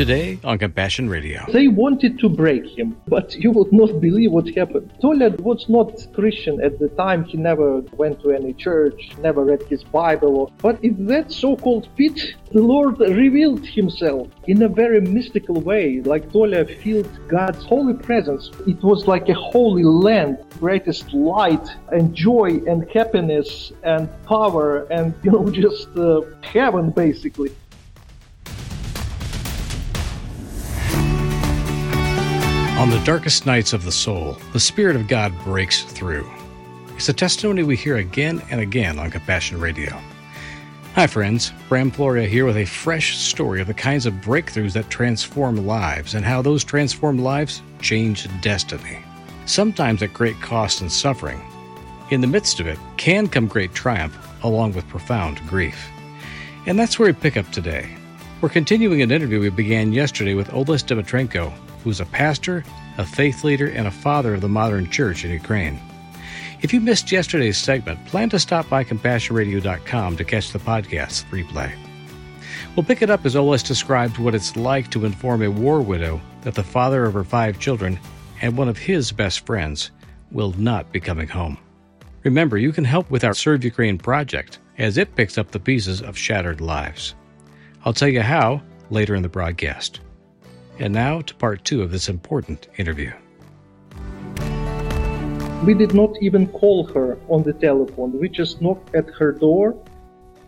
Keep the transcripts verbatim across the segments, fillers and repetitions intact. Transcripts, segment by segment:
today on Compassion Radio. They wanted to break him, but you would not believe what happened. Tolia was not Christian at the time. He never went to any church, never read his Bible. But in that so-called pit, the Lord revealed himself in a very mystical way, like Tolia felt God's holy presence. It was like a holy land, greatest light and joy and happiness and power and, you know, just uh, heaven, basically. On the darkest nights of the soul, the Spirit of God breaks through. It's a testimony we hear again and again on Compassion Radio. Hi friends, Bram Floria here with a fresh story of the kinds of breakthroughs that transform lives and how those transformed lives change destiny. Sometimes at great cost and suffering, in the midst of it can come great triumph along with profound grief. And that's where we pick up today. We're continuing an interview we began yesterday with Oles Dmytrenko, who's a pastor, a faith leader, and a father of the modern church in Ukraine. If you missed yesterday's segment, plan to stop by compassion radio dot com to catch the podcast replay. We'll pick it up as Oles described what it's like to inform a war widow that the father of her five children and one of his best friends will not be coming home. Remember, you can help with our Serve Ukraine project as it picks up the pieces of shattered lives. I'll tell you how later in the broadcast. And now to part two of this important interview. We did not even call her on the telephone. We just knocked at her door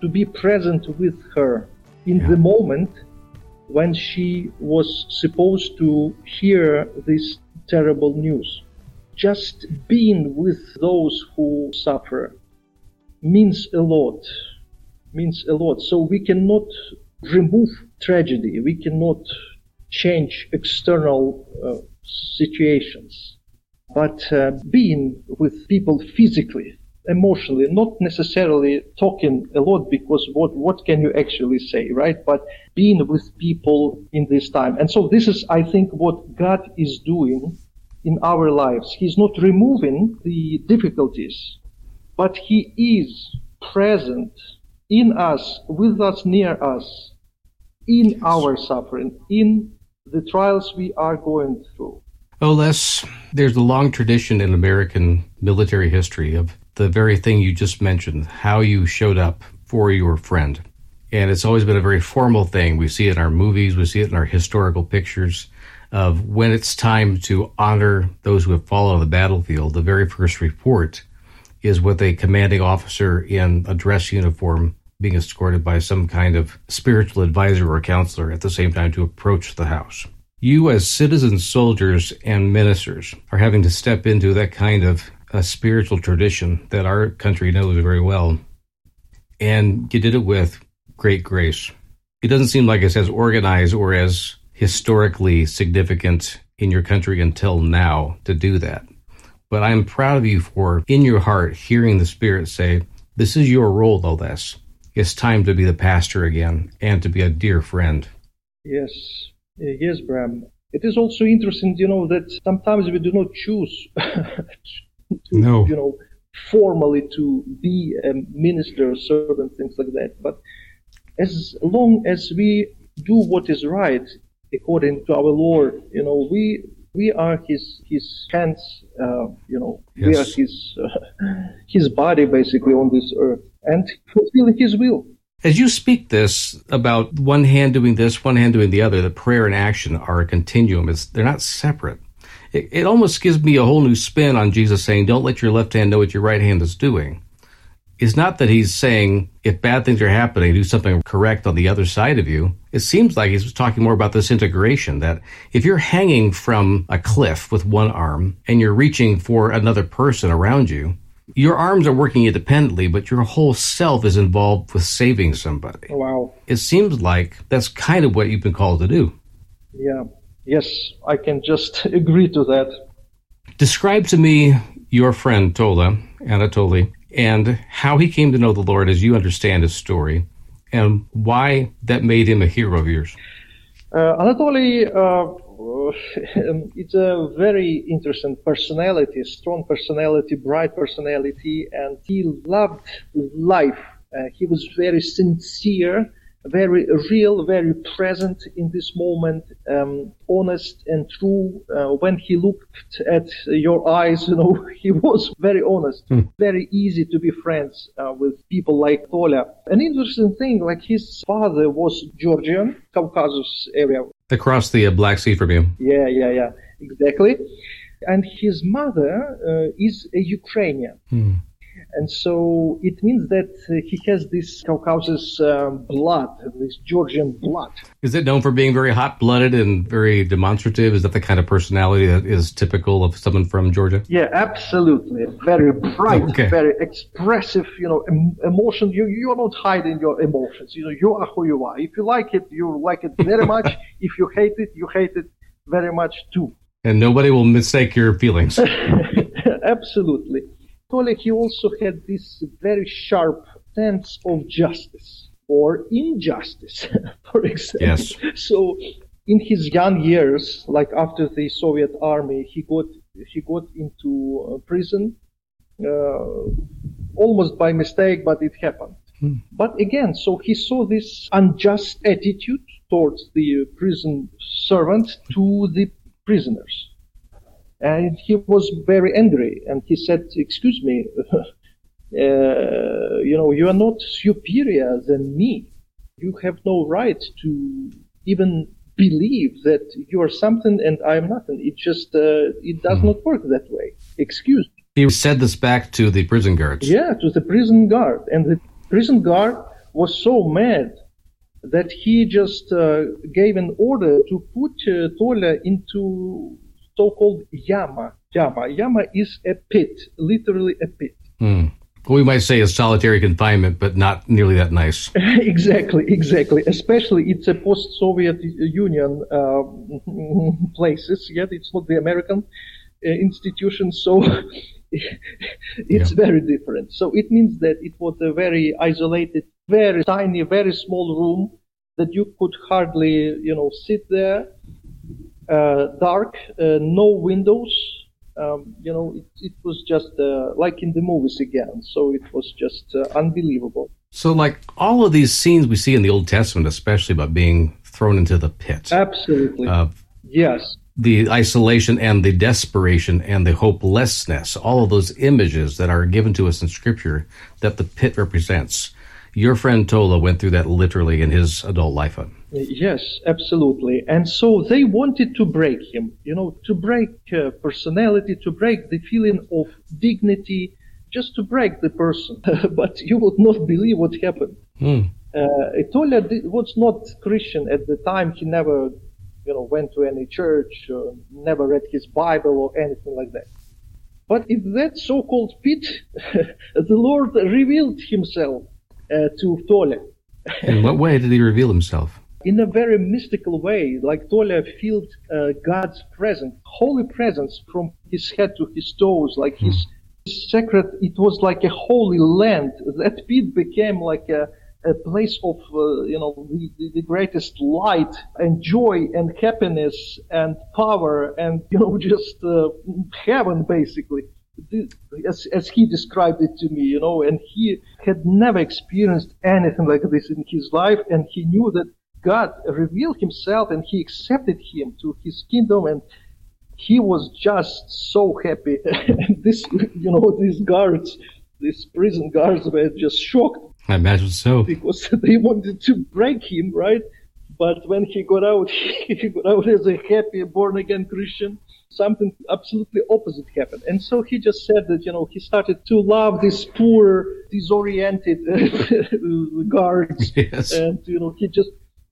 to be present with her in yeah. the moment when she was supposed to hear this terrible news. Just being with those who suffer means a lot, means a lot. So we cannot remove tragedy. We cannot change external uh, situations. But uh, being with people physically, emotionally, not necessarily talking a lot, because what, what can you actually say, right? But being with people in this time. And so this is, I think, what God is doing in our lives. He's not removing the difficulties, but He is present in us, with us, near us, in our suffering, in the trials we are going through. Oles, there's a long tradition in American military history of the very thing you just mentioned, how you showed up for your friend. And it's always been a very formal thing. We see it in our movies, we see it in our historical pictures of when it's time to honor those who have fallen on the battlefield. The very first report is with a commanding officer in a dress uniform being escorted by some kind of spiritual advisor or counselor at the same time to approach the house. You as citizen soldiers and ministers are having to step into that kind of a spiritual tradition that our country knows very well. And you did it with great grace. It doesn't seem like it's as organized or as historically significant in your country until now to do that. But I'm proud of you for, in your heart, hearing the Spirit say, this is your role, Oles. It's time to be the pastor again and to be a dear friend. Yes. Yes, Bram. It is also interesting, you know, that sometimes we do not choose to, no. you know, formally to be a minister or servant, things like that. But as long as we do what is right according to our Lord, you know, we we are His His hands, uh, you know, yes. we are His uh, His body basically on this earth, and fulfilling His will. As you speak this about one hand doing this, one hand doing the other, the prayer and action are a continuum. It's, they're not separate. It, it almost gives me a whole new spin on Jesus saying, don't let your left hand know what your right hand is doing. It's not that He's saying, if bad things are happening, do something correct on the other side of you. It seems like He's talking more about this integration, that if you're hanging from a cliff with one arm and you're reaching for another person around you, your arms are working independently, but your whole self is involved with saving somebody. Wow. It seems like that's kind of what you've been called to do. Yeah. Yes, I can just agree to that. Describe to me your friend, Tolia, Anatoly, and how he came to know the Lord as you understand his story, and why that made him a hero of yours. Uh, Anatoly... Uh... It's a very interesting personality, strong personality, bright personality, and he loved life. Uh, he was very sincere very real, very present in this moment, um, honest and true. Uh, when he looked at your eyes, you know, he was very honest, mm. very easy to be friends uh, with people like Tolia. An interesting thing, like his father was Georgian, Caucasus area. Across the uh, Black Sea from you. Yeah, yeah, yeah, exactly. And his mother uh, is a Ukrainian. Mm. And so it means that uh, he has this Caucasus um, blood, this Georgian blood. Is it known for being very hot-blooded and very demonstrative? Is that the kind of personality that is typical of someone from Georgia? Yeah, absolutely. Very bright, okay. very expressive, you know, em- emotion. You, you're not hiding your emotions. You know, you are who you are. If you like it, you like it very much. If you hate it, you hate it very much too. And nobody will mistake your feelings. Absolutely. He also had this very sharp sense of justice or injustice, for example. Yes. So in his young years, like after the Soviet army, he got he got into prison uh, almost by mistake, but it happened. Hmm. But again, so he saw this unjust attitude towards the prison servants to the prisoners. And he was very angry, and he said, excuse me, uh, you know, you are not superior than me. You have no right to even believe that you are something and I am nothing. It just, uh, it does not work that way. Excuse me. He said this back to the prison guards. Yeah, to the prison guard. And the prison guard was so mad that he just uh, gave an order to put uh, Tolia into so-called yama. Yama. Yama is a pit, literally a pit. Hmm. Well, we might say is solitary confinement, but not nearly that nice. exactly, exactly. Especially it's a post-Soviet Union uh, places, yet it's not the American uh, institution, so it's yeah. very different. So it means that it was a very isolated, very tiny, very small room that you could hardly, you know, sit there. Uh, dark, uh, no windows, um, you know, it, it was just uh, like in the movies again. So it was just uh, unbelievable. So like all of these scenes we see in the Old Testament, especially about being thrown into the pit. Absolutely. Uh, yes. The isolation and the desperation and the hopelessness, all of those images that are given to us in Scripture that the pit represents. Your friend Tolia went through that literally in his adult life. Yes, absolutely. And so they wanted to break him, you know, to break uh, personality, to break the feeling of dignity, just to break the person. But you would not believe what happened. Mm. Uh, Tolia was not Christian at the time. He never, you know, went to any church, or never read his Bible or anything like that. But in that so-called pit, the Lord revealed himself. Uh, to Tolia. In what way did he reveal himself? In a very mystical way, like Tolia felt uh, God's presence, holy presence from his head to his toes, like hmm. his, his sacred, it was like a holy land. That pit became like a, a place of, uh, you know, the, the greatest light and joy and happiness and power and, you know, just uh, heaven basically. As, as he described it to me, you know, and he had never experienced anything like this in his life, and he knew that God revealed himself and he accepted him to his kingdom, and he was just so happy. And this, you know, these guards, these prison guards were just shocked. I imagine so. Because they wanted to break him, right? But when he got out, he got out as a happy, born-again Christian. Something absolutely opposite happened. And so he just said that, you know, he started to love these poor, disoriented guards. Yes. And, you know, he just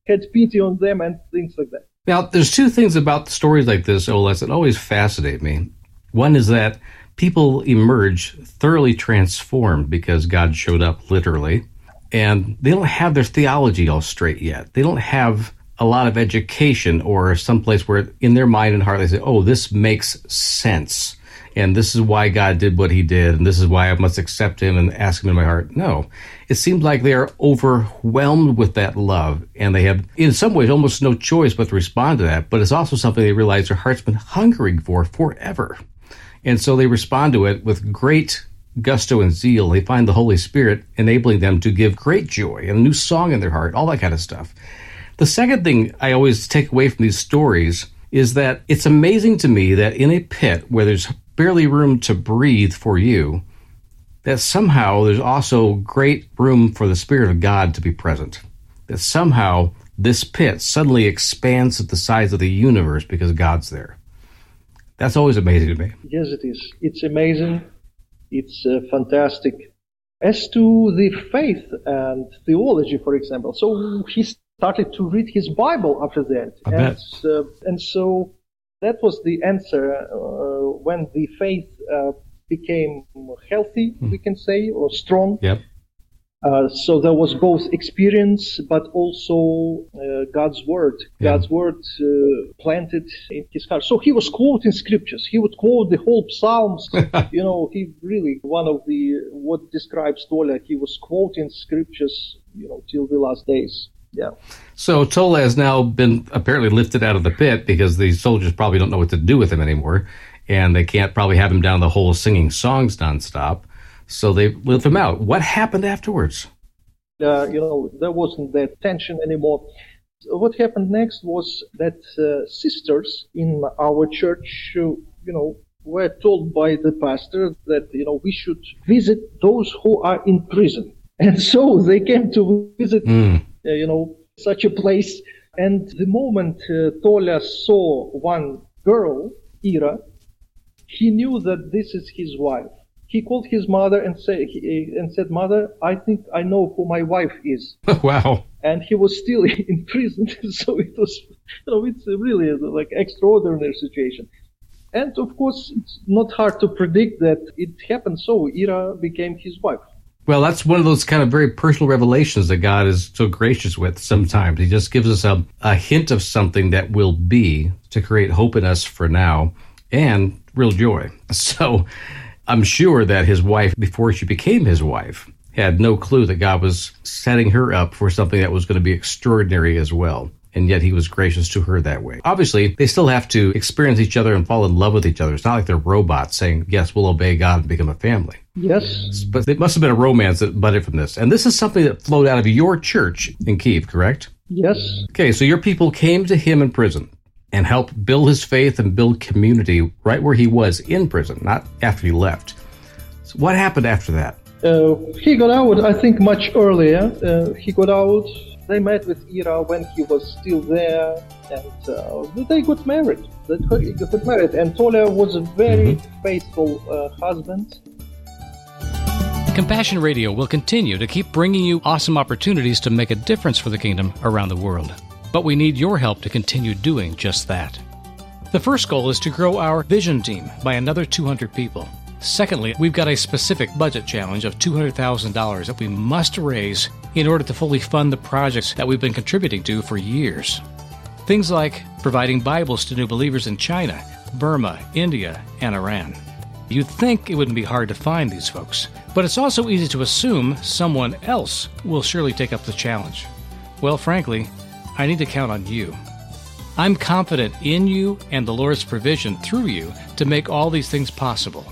had pity on them and things like that. Now, there's two things about stories like this, Oles, that always fascinate me. One is that people emerge thoroughly transformed because God showed up literally, and they don't have their theology all straight yet. They don't have a lot of education or someplace where in their mind and heart they say, oh, this makes sense, and this is why God did what he did, and this is why I must accept him and ask him in my heart. No, it seems like they are overwhelmed with that love, and they have, in some ways, almost no choice but to respond to that, but it's also something they realize their heart's been hungering for forever. And so they respond to it with great gusto and zeal. They find the Holy Spirit enabling them to give great joy and a new song in their heart, all that kind of stuff. The second thing I always take away from these stories is that it's amazing to me that in a pit where there's barely room to breathe for you, that somehow there's also great room for the Spirit of God to be present. That somehow this pit suddenly expands at the size of the universe because God's there. That's always amazing to me. Yes, it is. It's amazing. It's uh, fantastic. As to the faith and theology, for example, so he started to read his Bible after that. I and, bet. Uh, and so that was the answer uh, when the faith uh, became healthy, mm. we can say, or strong. Yep. Uh, so there was both experience, but also uh, God's word. Yeah. God's word uh, planted in his heart. So he was quoting scriptures. He would quote the whole Psalms. You know, he really, one of the, what describes Tolia, he was quoting scriptures, you know, till the last days. Yeah. So Tolia has now been apparently lifted out of the pit because the soldiers probably don't know what to do with him anymore. And they can't probably have him down the hole singing songs nonstop. So they lift him out. What happened afterwards? Uh, you know, there wasn't that tension anymore. So what happened next was that uh, sisters in our church, you know, were told by the pastor that, you know, we should visit those who are in prison. And so they came to visit, mm. uh, you know, such a place. And the moment uh, Tolia saw one girl, Ira, he knew that this is his wife. He called his mother and, say, he, and said, "Mother, I think I know who my wife is." Wow. And he was still in prison, so it was, you know, it's really like extraordinary situation. And, of course, it's not hard to predict that it happened, so Ira became his wife. Well, that's one of those kind of very personal revelations that God is so gracious with sometimes. He just gives us a, a hint of something that will be to create hope in us for now and real joy. So I'm sure that his wife, before she became his wife, had no clue that God was setting her up for something that was going to be extraordinary as well. And yet he was gracious to her that way. Obviously, they still have to experience each other and fall in love with each other. It's not like they're robots saying, yes, we'll obey God and become a family. Yes. But it must have been a romance that budded from this. And this is something that flowed out of your church in Kyiv, correct? Yes. Okay, so your people came to him in prison and help build his faith and build community right where he was in prison, not after he left. So what happened after that? Uh, he got out, I think, much earlier. Uh, he got out. They met with Ira when he was still there, and uh, they got married. They got married, and Tolia was a very mm-hmm. faithful uh, husband. Compassion Radio will continue to keep bringing you awesome opportunities to make a difference for the kingdom around the world. But we need your help to continue doing just that. The first goal is to grow our vision team by another two hundred people. Secondly, we've got a specific budget challenge of two hundred thousand dollars that we must raise in order to fully fund the projects that we've been contributing to for years. Things like providing Bibles to new believers in China, Burma, India, and Iran. You'd think it wouldn't be hard to find these folks, but it's also easy to assume someone else will surely take up the challenge. Well, frankly, I need to count on you. I'm confident in you and the Lord's provision through you to make all these things possible,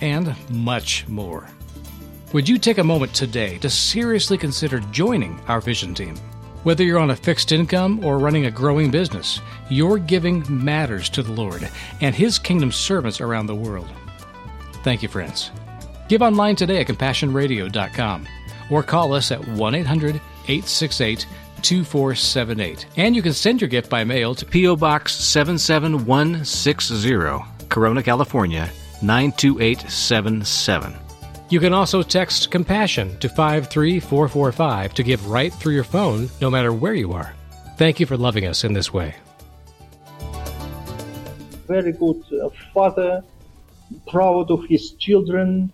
and much more. Would you take a moment today to seriously consider joining our vision team? Whether you're on a fixed income or running a growing business, your giving matters to the Lord and His kingdom servants around the world. Thank you, friends. Give online today at compassion radio dot com or call us at one eight hundred eight six eight two four seven eight. And you can send your gift by mail to P O. Box seven seven one six zero, Corona, California, nine two eight seven seven. You can also text Compassion to five three four four five to give right through your phone, no matter where you are. Thank you for loving us in this way. Very good uh, father, proud of his children,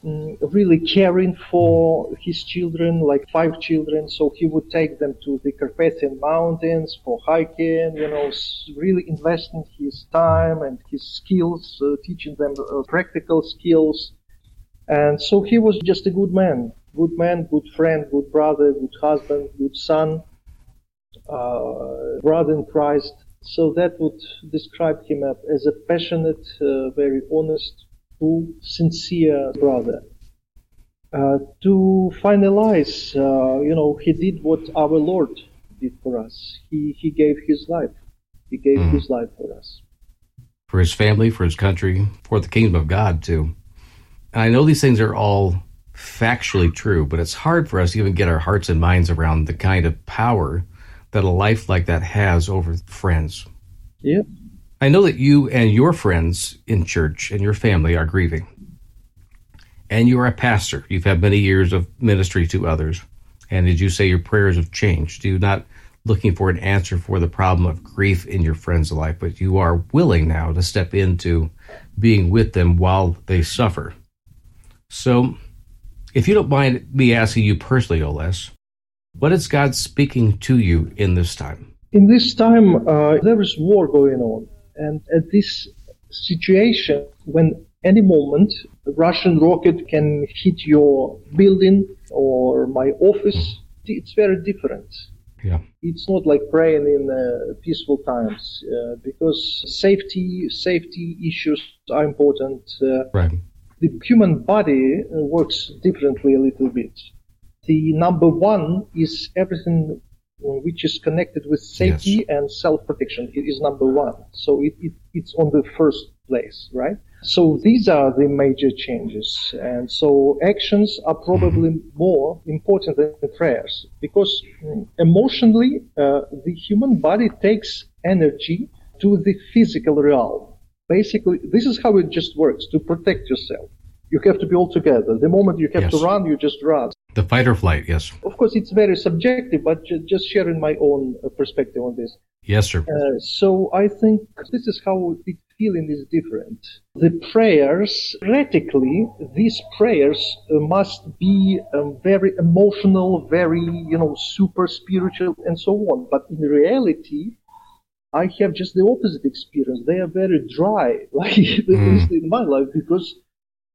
really caring for his children, like five children. So he would take them to the Carpathian Mountains for hiking, you know, really investing his time and his skills, uh, teaching them uh, practical skills. And so he was just a good man, good man, good friend, good brother, good husband, good son, uh, brother in Christ. So that would describe him as a passionate, uh, very honest, faithful, sincere brother. Uh, to finalize, uh, you know, he did what our Lord did for us. He he gave his life. He gave mm. his life for us. For his family, for his country, for the kingdom of God, too. And I know these things are all factually true, but it's hard for us to even get our hearts and minds around the kind of power that a life like that has over friends. Yeah. I know that you and your friends in church and your family are grieving. And you're a pastor. You've had many years of ministry to others. And as you say, your prayers have changed. You're not looking for an answer for the problem of grief in your friend's life, but you are willing now to step into being with them while they suffer. So if you don't mind me asking you personally, Oles, what is God speaking to you in this time? In this time, uh, there is war going on. And at this situation, when any moment a Russian rocket can hit your building or my office, it's very different. Yeah. It's not like praying in uh, peaceful times uh, because safety safety issues are important. Uh, right. The human body works differently a little bit. The number one is everything which is connected with safety yes. and self-protection. It is number one. So it, it it's on the first place, right? So these are the major changes. And so actions are probably mm-hmm. more important than prayers because emotionally uh, the human body takes energy to the physical realm. Basically, this is how it just works, to protect yourself. You have to be all together. The moment you have yes. to run, you just run. The fight or flight, yes. Of course, it's very subjective, but ju- just sharing my own perspective on this. Yes, sir. Uh, so I think this is how the feeling is different. The prayers, radically, these prayers uh, must be um, very emotional, very, you know, super spiritual and so on. But in reality, I have just the opposite experience. They are very dry, like mm. in my life, because...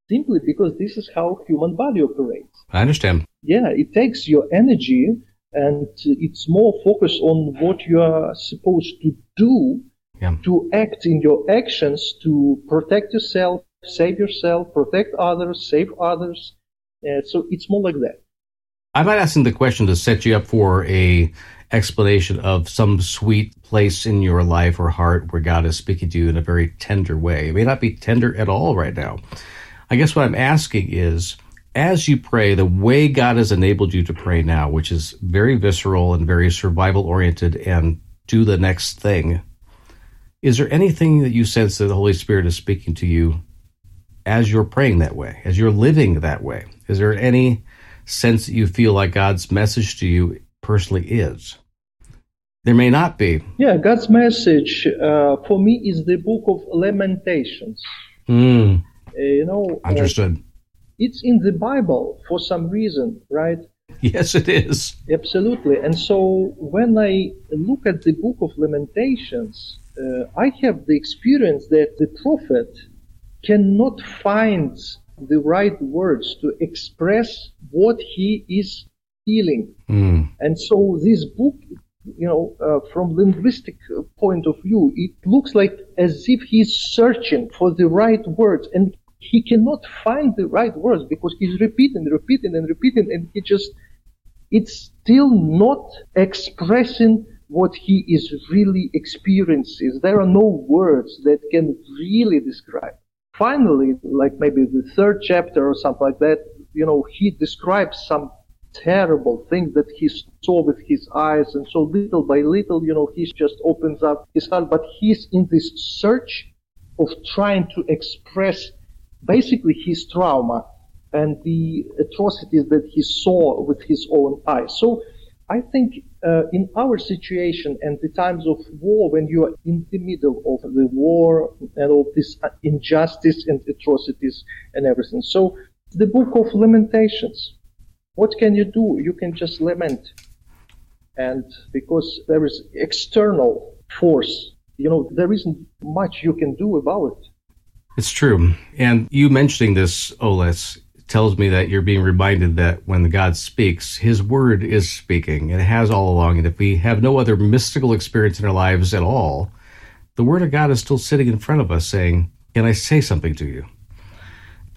Simply because this is how human body operates. I understand. Yeah, it takes your energy and it's more focused on what you are supposed to do yeah. to act in your actions to protect yourself, save yourself, protect others, save others. Uh, so it's more like that. I'm not asking the question to set you up for a explanation of some sweet place in your life or heart where God is speaking to you in a very tender way. It may not be tender at all right now. I guess what I'm asking is, as you pray, the way God has enabled you to pray now, which is very visceral and very survival-oriented and do the next thing, is there anything that you sense that the Holy Spirit is speaking to you as you're praying that way, as you're living that way? Is there any sense that you feel like God's message to you personally is? There may not be. Yeah, God's message uh, for me is the Book of Lamentations. Hmm. Uh, you know, understood. Uh, it's in the Bible for some reason, right? Yes, it is. Absolutely. And so when I look at the Book of Lamentations, uh, I have the experience that the prophet cannot find the right words to express what he is feeling. Mm. And so this book, you know, uh, from linguistic point of view, it looks like as if he's searching for the right words and he cannot find the right words because he's repeating, repeating, and repeating, and he just, it's still not expressing what he is really experiencing. There are no words that can really describe. Finally, like maybe the third chapter or something like that, you know, he describes some terrible things that he saw with his eyes, and so little by little, you know, he just opens up his heart, but he's in this search of trying to express basically his trauma and the atrocities that he saw with his own eyes. So I think uh, in our situation and the times of war, when you are in the middle of the war and all this injustice and atrocities and everything. So the Book of Lamentations. What can you do? You can just lament. And because there is external force, you know, there isn't much you can do about it. It's true. And you mentioning this, Oles, tells me that you're being reminded that when God speaks, his word is speaking. It has all along. And if we have no other mystical experience in our lives at all, the word of God is still sitting in front of us saying, can I say something to you?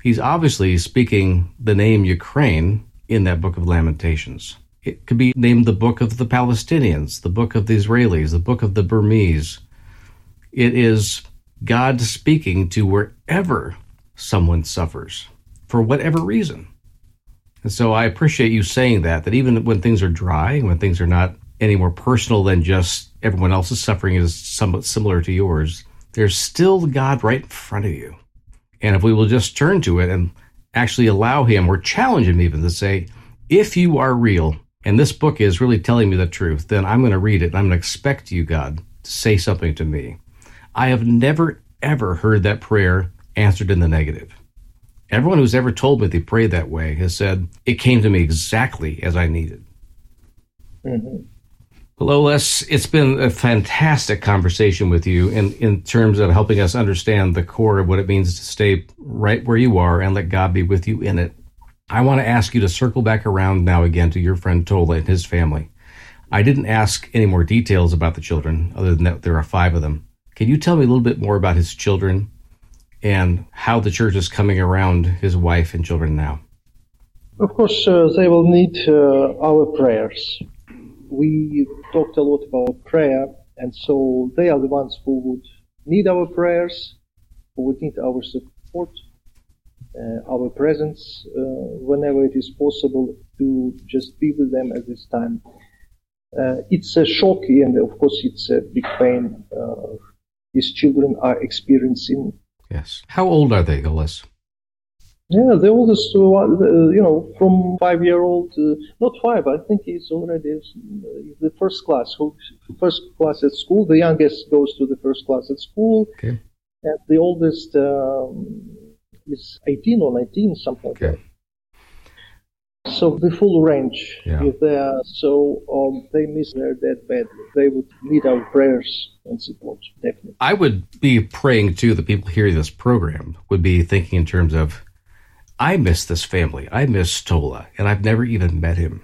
he's obviously speaking the name Ukraine in that Book of Lamentations. It could be named the Book of the Palestinians, the Book of the Israelis, the Book of the Burmese. It is God speaking to wherever someone suffers, for whatever reason. And so I appreciate you saying that, that even when things are dry, when things are not any more personal than just everyone else's suffering is somewhat similar to yours, there's still God right in front of you. And if we will just turn to it and actually allow him or challenge him even to say, if you are real, and this book is really telling me the truth, then I'm going to read it and I'm going to expect you, God, to say something to me. I have never, ever heard that prayer answered in the negative. Everyone who's ever told me they prayed that way has said, it came to me exactly as I needed. Mm-hmm. Well, Oles, it's been a fantastic conversation with you in, in terms of helping us understand the core of what it means to stay right where you are and let God be with you in it. I want to ask you to circle back around now again to your friend Tolia and his family. I didn't ask any more details about the children, other than that there are five of them. Can you tell me a little bit more about his children and how the church is coming around his wife and children now? Of course, uh, they will need uh, our prayers. We talked a lot about prayer, and so they are the ones who would need our prayers, who would need our support, uh, our presence, uh, whenever it is possible to just be with them at this time. Uh, it's a shock, and of course it's a big pain uh, these children are experiencing. Yes. How old are they, Oles? Yeah, the oldest, you know, from five-year-old, uh, not five, I think he's already the first class, who, first class at school. The youngest goes to the first class at school, okay. And the oldest um, is eighteen or nineteen, something okay. like that. So the full range yeah. is there, so um, they miss their dad badly. They would need our prayers and support, definitely. I would be praying, too, that people hearing this program would be thinking in terms of, I miss this family. I miss Tolia, and I've never even met him.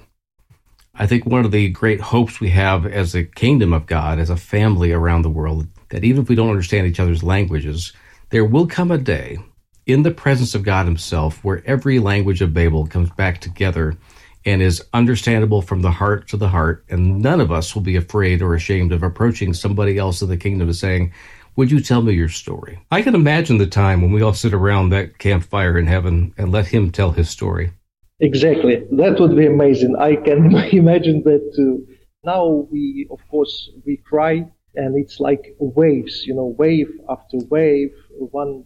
I think one of the great hopes we have as a kingdom of God, as a family around the world, that even if we don't understand each other's languages, there will come a day in the presence of God himself where every language of Babel comes back together and is understandable from the heart to the heart, and none of us will be afraid or ashamed of approaching somebody else in the kingdom and saying, would you tell me your story? I can imagine the time when we all sit around that campfire in heaven and let him tell his story. Exactly. That would be amazing. I can imagine that too. Now we, of course, we cry, and it's like waves, you know, wave after wave. One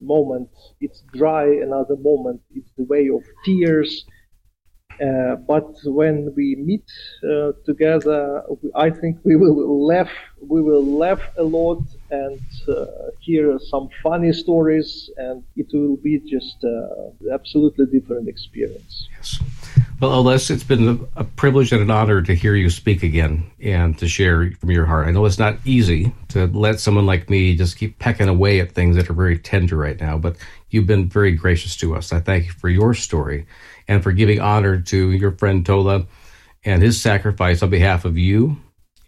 moment it's dry, another moment it's the way of tears. Uh, but when we meet uh, together, I think we will laugh. We will laugh a lot and uh, hear some funny stories, and it will be just an absolutely different experience. Yes. Well, Oles, it's been a privilege and an honor to hear you speak again and to share from your heart. I know it's not easy to let someone like me just keep pecking away at things that are very tender right now, but you've been very gracious to us. I thank you for your story and for giving honor to your friend Tolia and his sacrifice on behalf of you,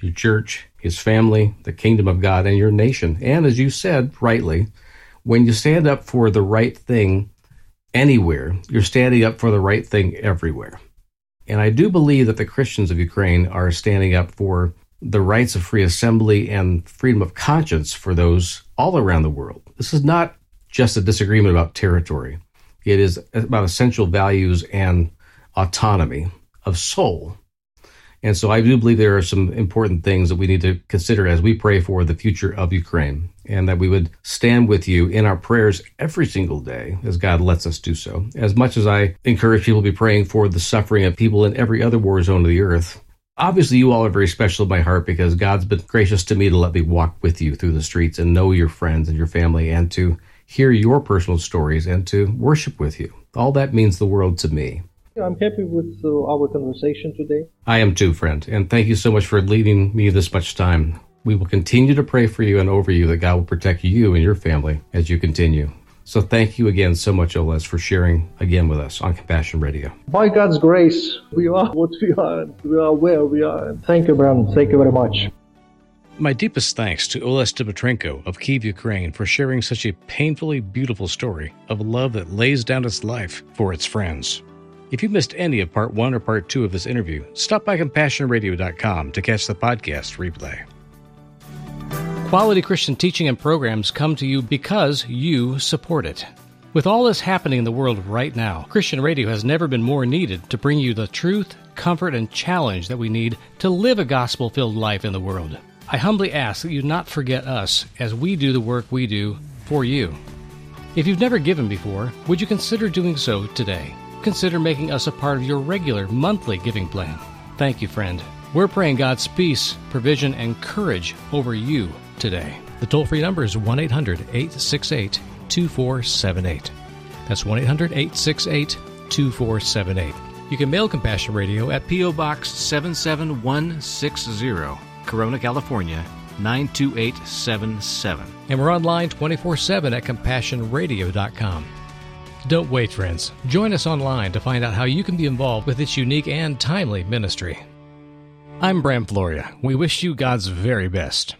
your church, his family, the kingdom of God, and your nation. And as you said rightly, when you stand up for the right thing anywhere, you're standing up for the right thing everywhere. And I do believe that the Christians of Ukraine are standing up for the rights of free assembly and freedom of conscience for those all around the world. This is not just a disagreement about territory. It is about essential values and autonomy of soul. And so I do believe there are some important things that we need to consider as we pray for the future of Ukraine, and that we would stand with you in our prayers every single day as God lets us do so. As much as I encourage people to be praying for the suffering of people in every other war zone of the earth, obviously you all are very special in my heart because God's been gracious to me to let me walk with you through the streets and know your friends and your family and to hear your personal stories and to worship with you. All that means the world to me. I'm happy with uh, our conversation today. I am too, friend. And thank you so much for leaving me this much time. We will continue to pray for you and over you that God will protect you and your family as you continue. So thank you again so much, Oles, for sharing again with us on Compassion Radio. By God's grace, we are what we are. We are where we are. Thank you, Bram. Thank you very much. My deepest thanks to Oles Dmytrenko of Kyiv, Ukraine, for sharing such a painfully beautiful story of love that lays down its life for its friends. If you missed any of part one or part two of this interview, stop by compassion radio dot com to catch the podcast replay. Quality Christian teaching and programs come to you because you support it. With all this happening in the world right now, Christian Radio has never been more needed to bring you the truth, comfort, and challenge that we need to live a gospel-filled life in the world. I humbly ask that you not forget us as we do the work we do for you. If you've never given before, would you consider doing so today? Consider making us a part of your regular monthly giving plan. Thank you, friend. We're praying God's peace, provision, and courage over you today. The toll-free number is one eight hundred eight six eight two four seven eight. That's one eight hundred eight six eight two four seven eight. You can mail Compassion Radio at P O. Box seven seven one six zero, Corona, California, nine two eight seven seven. And we're online twenty-four seven at compassion radio dot com. Don't wait, friends. Join us online to find out how you can be involved with this unique and timely ministry. I'm Bram Floria. We wish you God's very best.